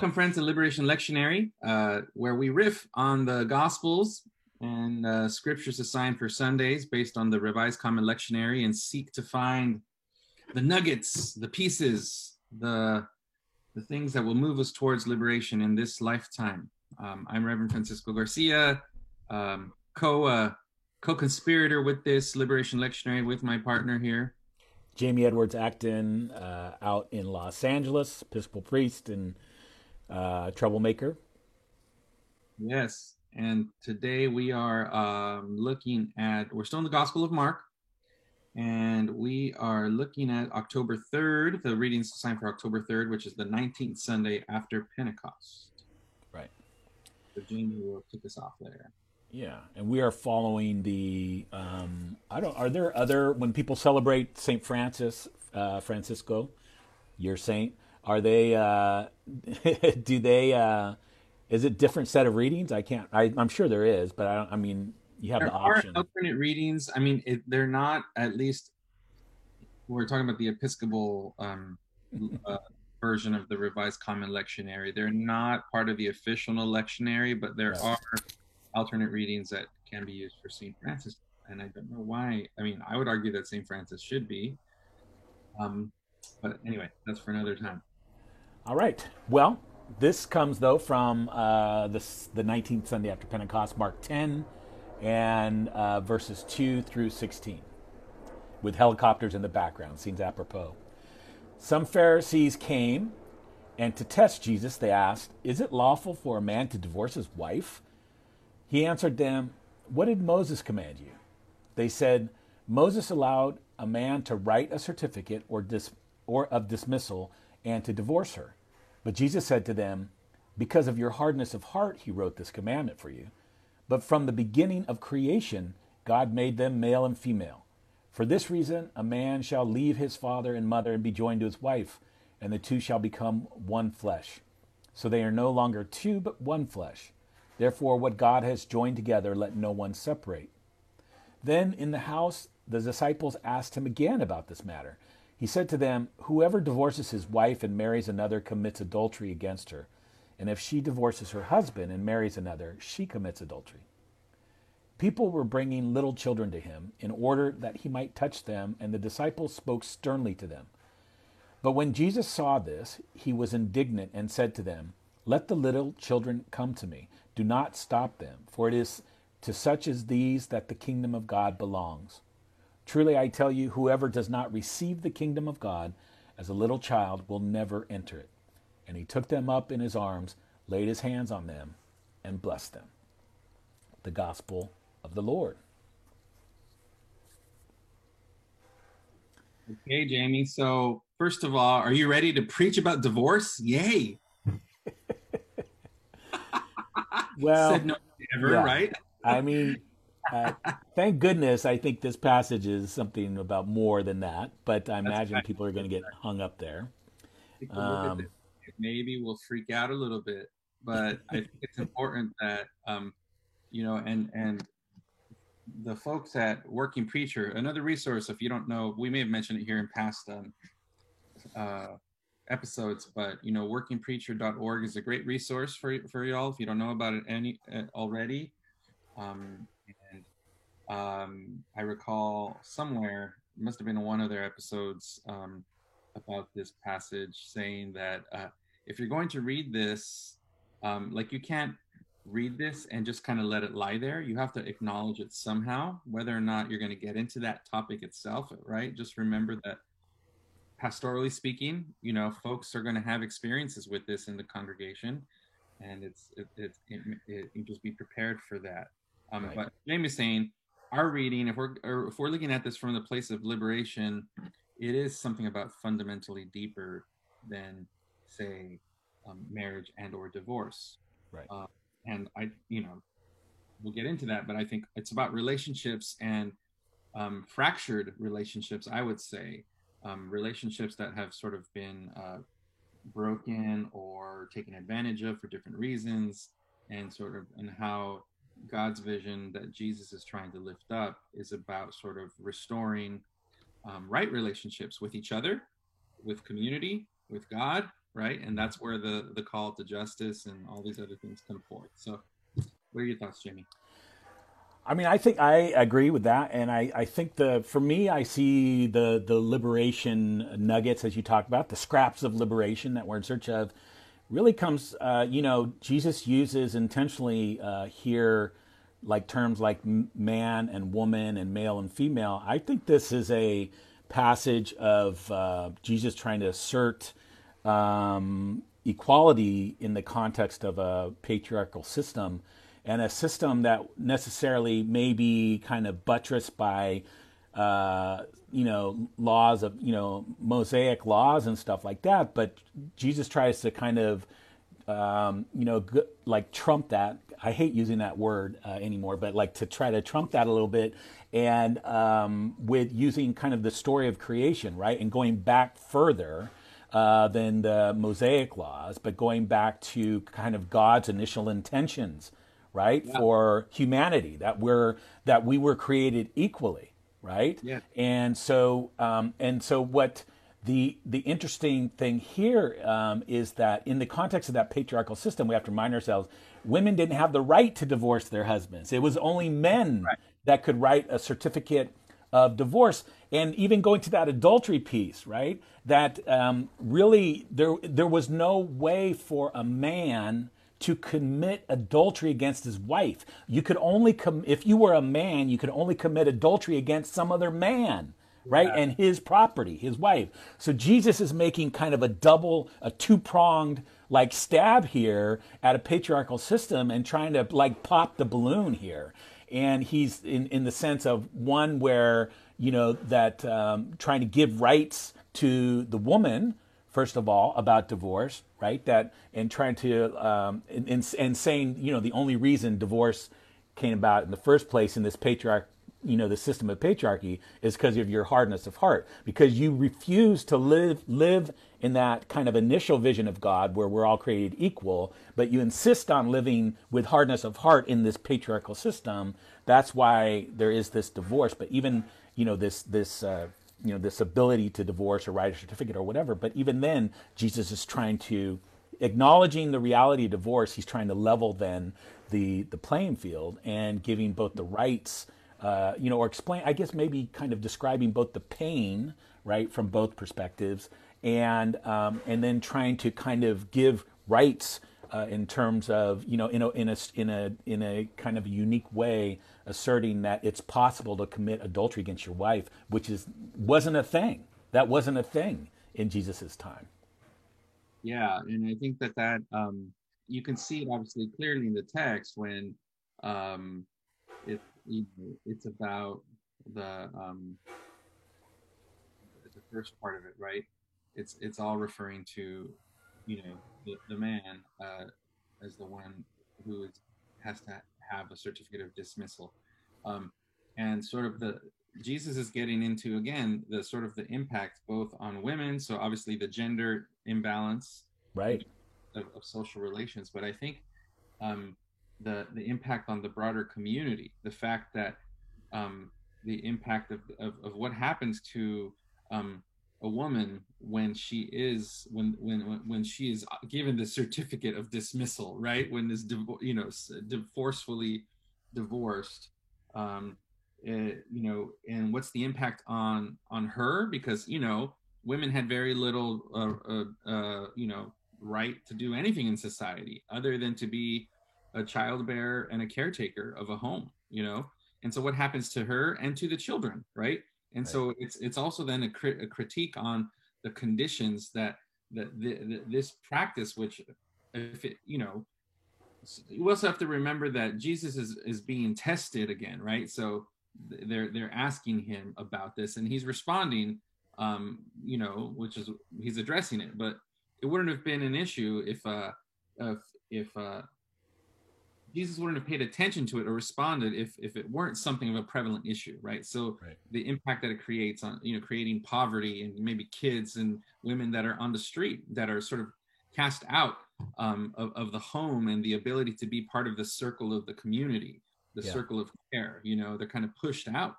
Welcome, friends, to Liberation Lectionary, where we riff on the Gospels and scriptures assigned for Sundays based on the Revised Common Lectionary and seek to find the nuggets, the pieces, the things that will move us towards liberation in this lifetime. I'm Reverend Francisco Garcia, co-conspirator with this Liberation Lectionary with my partner here, Jamie Edwards Acton, out in Los Angeles, Episcopal priest and troublemaker. Yes, and today we are we're still in the Gospel of Mark, and we are looking at October 3rd, the readings assigned for October 3rd, which is the 19th Sunday after Pentecost. Right. So Jamie will kick us off there. Yeah, and we are following the, when people celebrate St. Francis, Francisco, your saint, are they, is it different set of readings? I'm sure there is, but you have the option. There are alternate readings. I mean, they're not, at least, we're talking about the Episcopal version of the Revised Common Lectionary. They're not part of the official lectionary, but there are alternate readings that can be used for St. Francis, and I don't know why. I mean, I would argue that St. Francis should be, but anyway, that's for another time. All right. Well, this comes though from the 19th Sunday after Pentecost, Mark 10, and verses 2 through 16, with helicopters in the background. Seems apropos. Some Pharisees came, and to test Jesus, they asked, "Is it lawful for a man to divorce his wife?" He answered them, "What did Moses command you?" They said, "Moses allowed a man to write a certificate or of dismissal and to divorce her." But Jesus said to them, "Because of your hardness of heart, he wrote this commandment for you. But from the beginning of creation, God made them male and female. For this reason, a man shall leave his father and mother and be joined to his wife, and the two shall become one flesh. So they are no longer two, but one flesh. Therefore, what God has joined together, let no one separate." Then in the house, the disciples asked him again about this matter. He said to them, "Whoever divorces his wife and marries another commits adultery against her. And if she divorces her husband and marries another, she commits adultery." People were bringing little children to him in order that he might touch them, and the disciples spoke sternly to them. But when Jesus saw this, he was indignant and said to them, "Let the little children come to me. Do not stop them, for it is to such as these that the kingdom of God belongs. Truly I tell you, whoever does not receive the kingdom of God as a little child will never enter it." And he took them up in his arms, laid his hands on them, and blessed them. The Gospel of the Lord. Okay, Jamie, so first of all, are you ready to preach about divorce? Yay! Well, said no ever, yeah. Right? I mean, thank goodness. I think this passage is something about more than that, but I imagine exactly people are going to get hung up there. Maybe we'll freak out a little bit, but I think it's important that, and the folks at Working Preacher, another resource, if you don't know, we may have mentioned it here in past episodes, but workingpreacher.org is a great resource for y'all if you don't know about it already. I recall somewhere, must have been in one of their episodes about this passage, saying that if you're going to read this, you can't read this and just kind of let it lie there. You have to acknowledge it somehow, whether or not you're going to get into that topic itself, right? Just remember that pastorally speaking, folks are going to have experiences with this in the congregation, and it just be prepared for that. Right. But Jamie's saying, our reading, if we're looking at this from the place of liberation, it is something about fundamentally deeper than, say, marriage and or divorce. Right. And we'll get into that, but I think it's about relationships and fractured relationships, I would say. Relationships that have sort of been broken or taken advantage of for different reasons, and how God's vision that Jesus is trying to lift up is about sort of restoring right relationships with each other, with community, with God, right? And that's where the call to justice and all these other things come forth. So what are your thoughts, Jamie? I mean, I think I agree with that. And I think for me, I see the liberation nuggets, as you talk about, the scraps of liberation that we're in search of, really comes, Jesus uses intentionally here, like terms like man and woman and male and female. I think this is a passage of Jesus trying to assert equality in the context of a patriarchal system, and a system that necessarily may be kind of buttressed by, laws of, Mosaic laws and stuff like that. But Jesus tries to kind of, trump that. I hate using that word anymore, but like to try to trump that a little bit, and with using kind of the story of creation, right? And going back further than the Mosaic laws, but going back to kind of God's initial intentions, right? Yeah. For humanity, that we were created equally, right? Yeah. And so what the interesting thing here is that in the context of that patriarchal system, we have to remind ourselves, women didn't have the right to divorce their husbands. It was only men, right, that could write a certificate of divorce. And even going to that adultery piece, right? That really there was no way for a man to commit adultery against his wife. You could only if you were a man, you could only commit adultery against some other man, right? Yeah. And his property, his wife. So Jesus is making kind of a two-pronged like stab here at a patriarchal system, and trying to like pop the balloon here. And he's in the sense of one where, that trying to give rights to the woman, first of all, about divorce, right? That, and trying to, and saying, the only reason divorce came about in the first place in this the system of patriarchy is because of your hardness of heart, because you refuse to live in that kind of initial vision of God where we're all created equal, but you insist on living with hardness of heart in this patriarchal system. That's why there is this divorce, but even, this ability to divorce or write a certificate or whatever. But even then, Jesus is trying to, acknowledging the reality of divorce, he's trying to level then the playing field, and giving both the rights, or explain, I guess maybe kind of describing both the pain, right, from both perspectives, and then trying to kind of give rights in terms of, in a kind of unique way, asserting that it's possible to commit adultery against your wife, which wasn't a thing. That wasn't a thing in Jesus's time. Yeah, and I think that you can see it obviously clearly in the text when it's about the first part of it, right? It's all referring to, the man as the one who has to have a certificate of dismissal, and sort of Jesus is getting into again the sort of the impact both on women, so obviously the gender imbalance, right, of social relations, but I think the impact on the broader community, the fact that the impact of what happens to a woman when she is given the certificate of dismissal, right? When is forcefully divorced, and what's the impact on her? Because women had very little right to do anything in society other than to be a childbearer and a caretaker of a home, And so what happens to her and to the children, right? And so it's also then a critique on the conditions that this practice, which you also have to remember that Jesus is being tested again, right? So they're asking him about this, and he's responding, he's addressing it. But it wouldn't have been an issue if Jesus wouldn't have paid attention to it or responded if it weren't something of a prevalent issue, right? So the impact that it creates on, creating poverty and maybe kids and women that are on the street, that are sort of cast out of the home and the ability to be part of the circle of the community, the circle of care, they're kind of pushed out.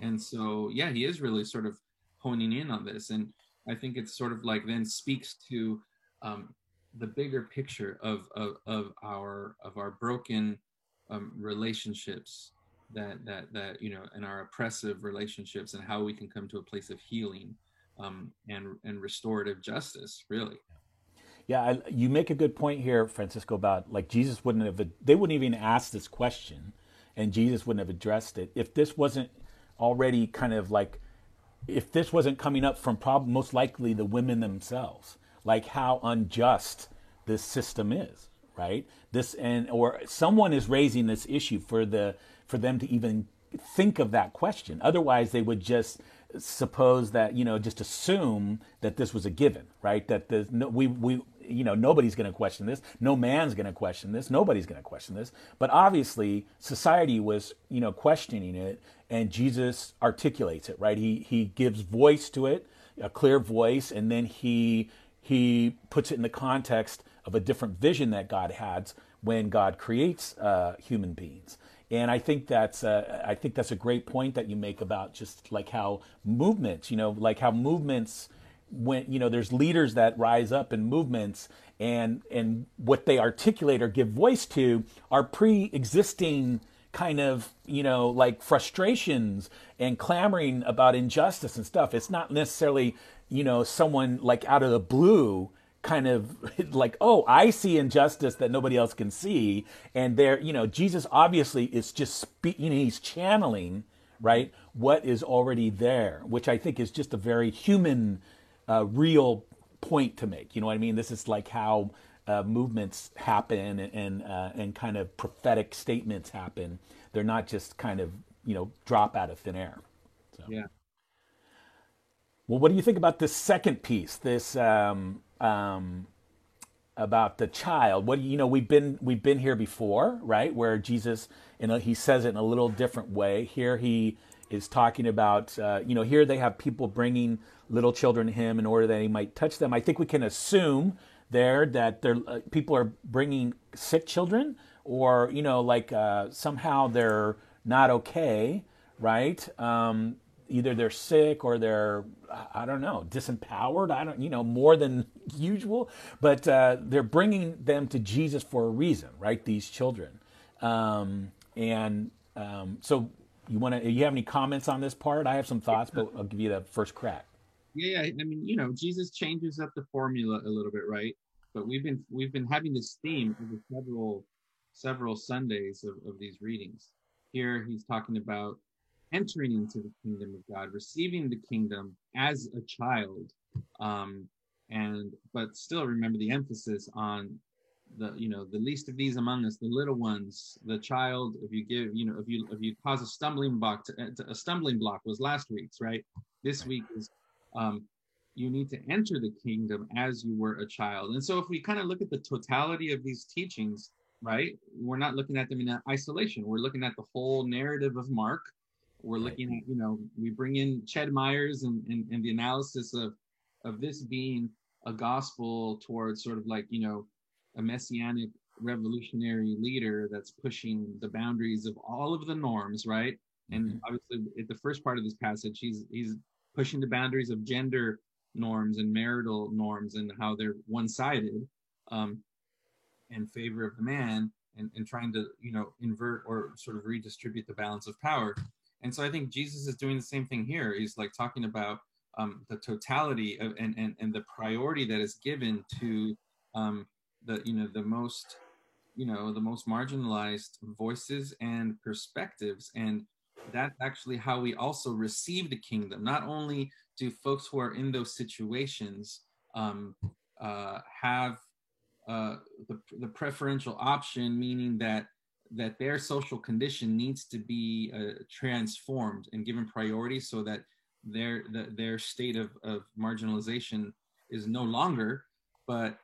And so, he is really sort of honing in on this. And I think it's sort of like then speaks to the bigger picture of our broken relationships that you know, and our oppressive relationships, and how we can come to a place of healing and restorative justice, really. Yeah, you make a good point here, Francisco, about like Jesus wouldn't have, they wouldn't even ask this question, and Jesus wouldn't have addressed it if this wasn't already kind of like, if this wasn't coming up from most likely the women themselves, like how unjust this system is, right? This, and or someone is raising this issue for them to even think of that question. Otherwise, they would just suppose that, you know, just assume that this was a given, right? That the we you know, nobody's going to question this. No man's going to question this. Nobody's going to question this. But obviously, society was, you know, questioning it, and Jesus articulates it, right? He gives voice to it, a clear voice, and then he puts it in the context of a different vision that God had when God creates human beings. And I think that's a great point that you make about just like how movements, you know, like how movements, when, you know, there's leaders that rise up in movements, and what they articulate or give voice to are pre-existing kind of, you know, like frustrations and clamoring about injustice and stuff. It's not necessarily, you know, someone like out of the blue kind of like, oh, I see injustice that nobody else can see. And there, you know, Jesus obviously is just speaking, he's channeling, right, what is already there, which I think is just a very human, real point to make. You know what I mean? This is like how movements happen, and kind of prophetic statements happen. They're not just kind of, you know, drop out of thin air. So. Yeah. Well, what do you think about this second piece? This, about the child. What do you know? We've been here before, right? Where Jesus, you know, he says it in a little different way. Here he is talking about, you know, here they have people bringing little children to him in order that he might touch them. I think we can assume there that people are bringing sick children, or, you know, like somehow they're not okay, right? Either they're sick or they're, I don't know, disempowered. I don't, you know, more than usual, but they're bringing them to Jesus for a reason, right? These children. So you have any comments on this part? I have some thoughts, but I'll give you the first crack. Yeah. I mean, you know, Jesus changes up the formula a little bit, right? But we've been having this theme over several Sundays of these readings. Here he's talking about entering into the kingdom of God, receiving the kingdom as a child, but still remember the emphasis on the, you know, the least of these among us, the little ones, the child. If you give, you know, if you cause a stumbling block, a stumbling block was last week's, right? This week is you need to enter the kingdom as you were a child. And so if we kind of look at the totality of these teachings, right, we're not looking at them in isolation. We're looking at the whole narrative of Mark. We're looking at, you know, we bring in Ched Myers and the analysis of this being a gospel towards sort of like, you know, a messianic revolutionary leader that's pushing the boundaries of all of the norms, right? And obviously at the first part of this passage, he's pushing the boundaries of gender norms and marital norms and how they're one-sided in favor of the man and trying to, you know, invert or sort of redistribute the balance of power. And so I think Jesus is doing the same thing here. He's like talking about the totality of and the priority that is given to the most marginalized voices and perspectives. And that's actually how we also receive the kingdom. Not only do folks who are in those situations have the preferential option, meaning that their social condition needs to be transformed and given priority so that their state of marginalization is no longer, but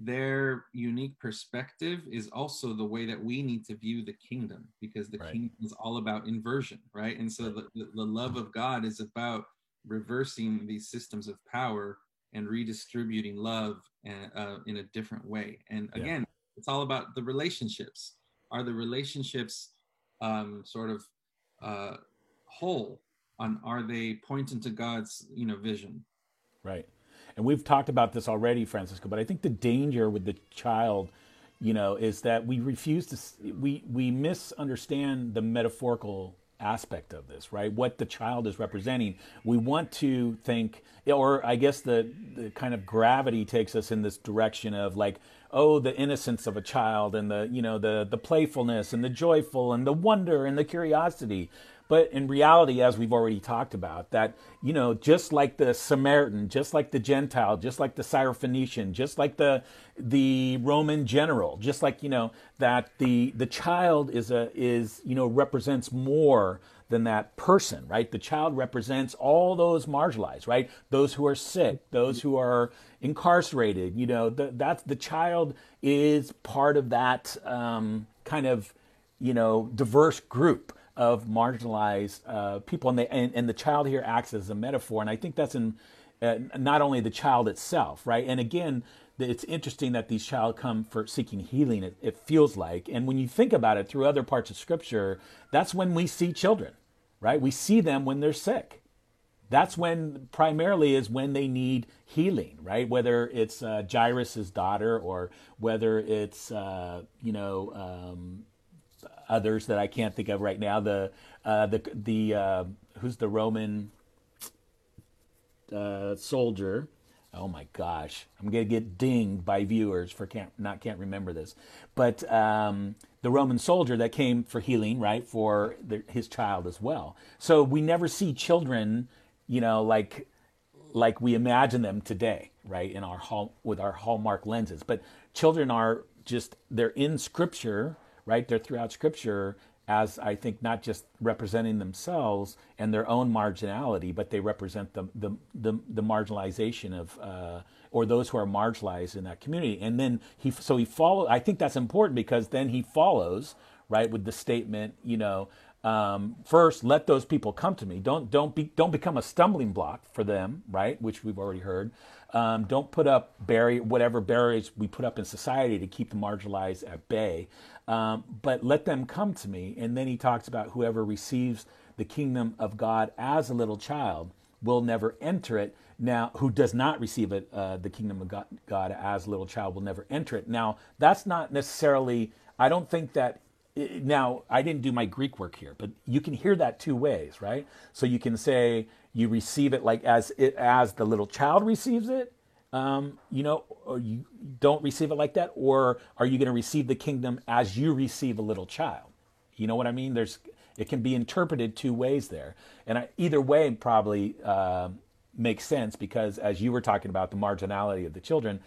their unique perspective is also the way that we need to view the kingdom, because the kingdom is all about inversion, right? And so the love of God is about reversing these systems of power and redistributing love in a different way. And again, it's all about the relationships. Are the relationships sort of whole? Are they pointing to God's, you know, vision? Right. And we've talked about this already, Francisco, but I think the danger with the child, you know, is that we refuse to, we misunderstand the metaphorical aspect of this, right? What the child is representing. We want to think, or I guess the kind of gravity takes us in this direction of like, oh, the innocence of a child and the, you know, the playfulness and the joyful and the wonder and the curiosity. But in reality, as we've already talked about, that, you know, just like the Samaritan, just like the Gentile, just like the Syrophoenician, just like the Roman general, just like, you know, that the child is, you know, represents more than that person, right? The child represents all those marginalized, right? Those who are sick, those who are incarcerated, you know, that's the child is part of that kind of, you know, diverse group of marginalized people, and the child here acts as a metaphor, and I think that's in not only the child itself, right? And again, it's interesting that these child come for seeking healing. It feels like, and when you think about it through other parts of Scripture, that's when we see children, right? We see them when they're sick. That's when primarily is when they need healing, right? Whether it's Jairus's daughter, or whether it's others that I can't think of right now. Who's the Roman soldier? Oh my gosh, I'm gonna get dinged by viewers for can't remember this. But the Roman soldier that came for healing, right, for his child as well. So we never see children, you know, like we imagine them today, right, in our with our Hallmark lenses. But children are just, they're in Scripture. Right, they're throughout Scripture as, I think, not just representing themselves and their own marginality, but they represent the marginalization of or those who are marginalized in that community. And then he follows. I think that's important because then he follows, right, with the statement, you know, first let those people come to me. Don't become a stumbling block for them, right? Which we've already heard. Don't put up whatever barriers we put up in society to keep the marginalized at bay. But let them come to me. And then he talks about whoever receives the kingdom of God as a little child will never enter it. Now, who does not receive it, the kingdom of God as a little child will never enter it. Now, that's not necessarily, I don't think that, now, I didn't do my Greek work here, but you can hear that two ways, right? So you can say you receive it like as the little child receives it, you know, or you don't receive it like that, or are you going to receive the kingdom as you receive a little child? You know what I mean? It can be interpreted two ways there, and either way probably makes sense because, as you were talking about, the marginality of the children,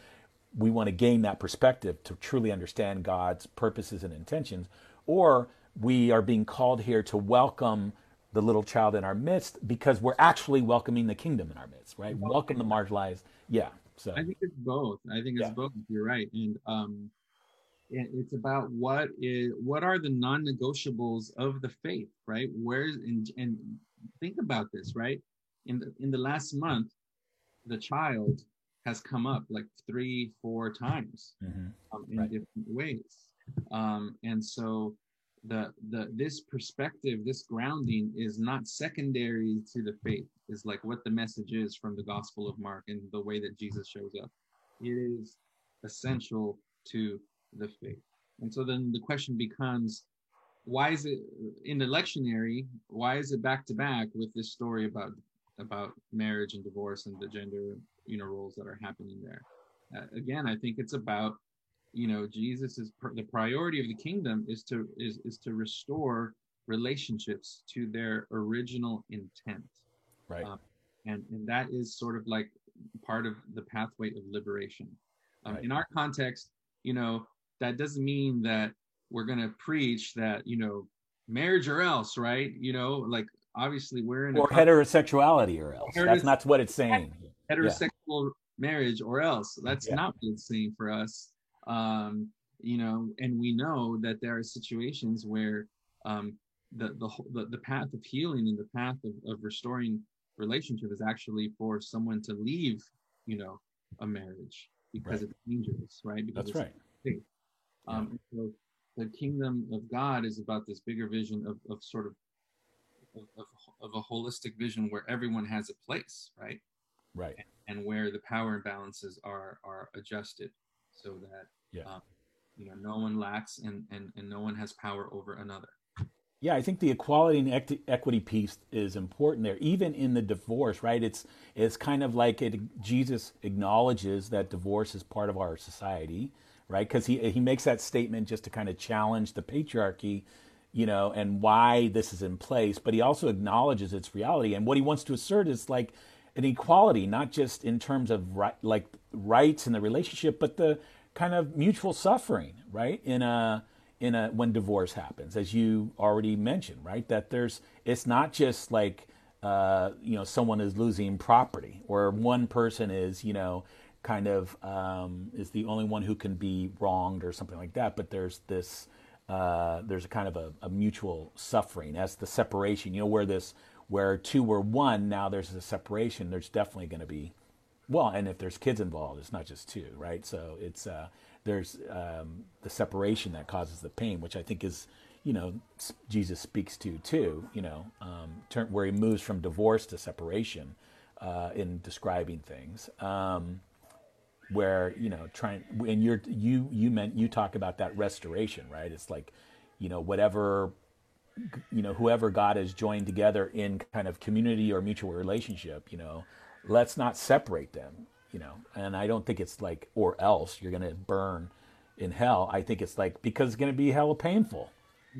we want to gain that perspective to truly understand God's purposes and intentions. Or we are being called here to welcome the little child in our midst because we're actually welcoming the kingdom in our midst, right? Welcome the marginalized. Yeah. So I think it's both. I think it's both. You're right. And it's about what are the non-negotiables of the faith, right? And think about this, right? In the last month, the child has come up like 3-4 times in different ways. And so this perspective, this grounding is not secondary to the faith. It's like what the message is from the Gospel of Mark and the way that Jesus shows up. It is essential to the faith. And so then the question becomes, why is it in the lectionary, why is it back to back with this story about marriage and divorce and the gender, you know, roles that are happening there? Again, I think it's about, you know, Jesus is the priority of the kingdom is to restore relationships to their original intent, right? And that is sort of like part of the pathway of liberation. Right. In our context, you know, that doesn't mean that we're going to preach that, you know, marriage or else, right? You know, like obviously we're in heterosexuality or else. That's not what it's saying. Heterosexual marriage or else. That's not what it's saying for us. You know, and we know that there are situations where the path of healing and the path of restoring relationship is actually for someone to leave, you know, a marriage because it's dangerous, right? Because that's right. Big. So the kingdom of God is about this bigger vision of sort of a holistic vision where everyone has a place, right? right? And where the power imbalances are adjusted so that you know, no one lacks and no one has power over another. Yeah, I think the equality and equity piece is important there, even in the divorce, right? It's kind of like Jesus acknowledges that divorce is part of our society, right? Because he makes that statement just to kind of challenge the patriarchy, you know, and why this is in place. But he also acknowledges its reality. And what he wants to assert is like an equality, not just in terms of rights in the relationship, but the kind of mutual suffering, right? When divorce happens, as you already mentioned, right? That it's not just like, you know, someone is losing property or one person is, you know, kind of is the only one who can be wronged or something like that. But there's this, there's a kind of a mutual suffering. That's the separation, you know, where two were one, now there's a separation. There's definitely going to be, well, and if there's kids involved, it's not just two, right? So it's, there's the separation that causes the pain, which I think is, you know, Jesus speaks to too, you know, where he moves from divorce to separation in describing things, where, you know, you talk about that restoration, right? It's like, you know, whatever, you know, whoever God has joined together in kind of community or mutual relationship, you know, let's not separate them. You know, and I don't think it's like, or else you're going to burn in hell. I think it's like, because it's going to be hella painful.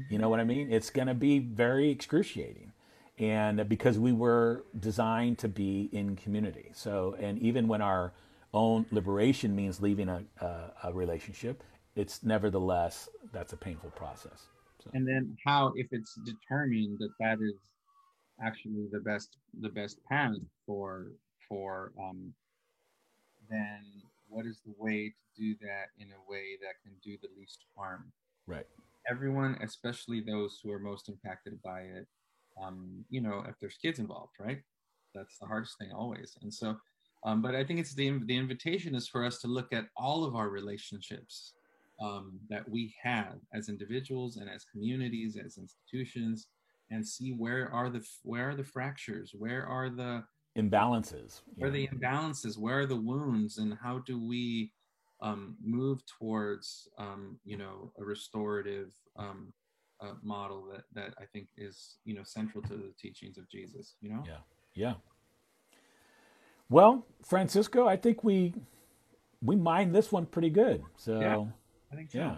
You know what I mean? It's going to be very excruciating. And because we were designed to be in community. So, and even when our own liberation means leaving a relationship, it's nevertheless, that's a painful process. So. And then how, if it's determined that is actually the best path for then what is the way to do that in a way that can do the least harm? Right. Everyone, especially those who are most impacted by it, you know, if there's kids involved, right? That's the hardest thing always. And so, but I think it's the invitation is for us to look at all of our relationships that we have as individuals and as communities, as institutions, and see where are the fractures? Where are the imbalances? Where are the imbalances? Where are the wounds? And how do we move towards, you know, a restorative model that I think is, you know, central to the teachings of Jesus, you know? Yeah, yeah. Well, Francisco, I think we mined this one pretty good. So, yeah, I think so. Yeah.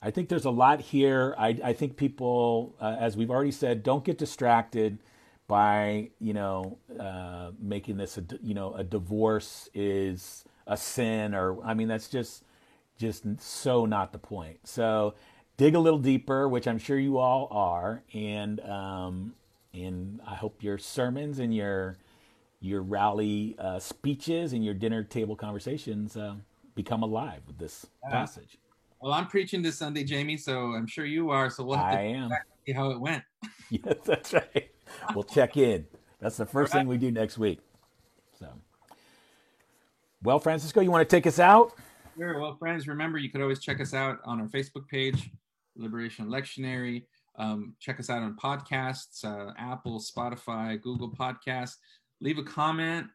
I think there's a lot here. I think people, as we've already said, don't get distracted by, you know, making this, you know, a divorce is a sin, or, I mean, that's just so not the point. So dig a little deeper, which I'm sure you all are. And I hope your sermons and your rally speeches and your dinner table conversations become alive with this passage. Well, I'm preaching this Sunday, Jamie, so I'm sure you are. So we'll have to see how it went. Yes, that's right. We'll check in. That's the first thing we do next week. So, well, Francisco, you want to take us out? Sure. Well, friends, remember, you could always check us out on our Facebook page, Liberation Lectionary. Check us out on podcasts, Apple, Spotify, Google Podcasts. Leave a comment,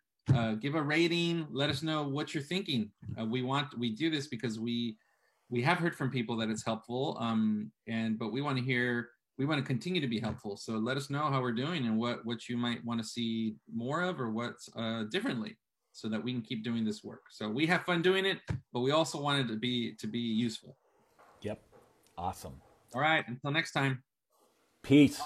give a rating. Let us know what you're thinking. We do this because we have heard from people that it's helpful, but we want to hear. We want to continue to be helpful. So let us know how we're doing and what you might want to see more of, or what's differently, so that we can keep doing this work. So we have fun doing it, but we also wanted to be useful. Yep. Awesome. All right. Until next time. Peace.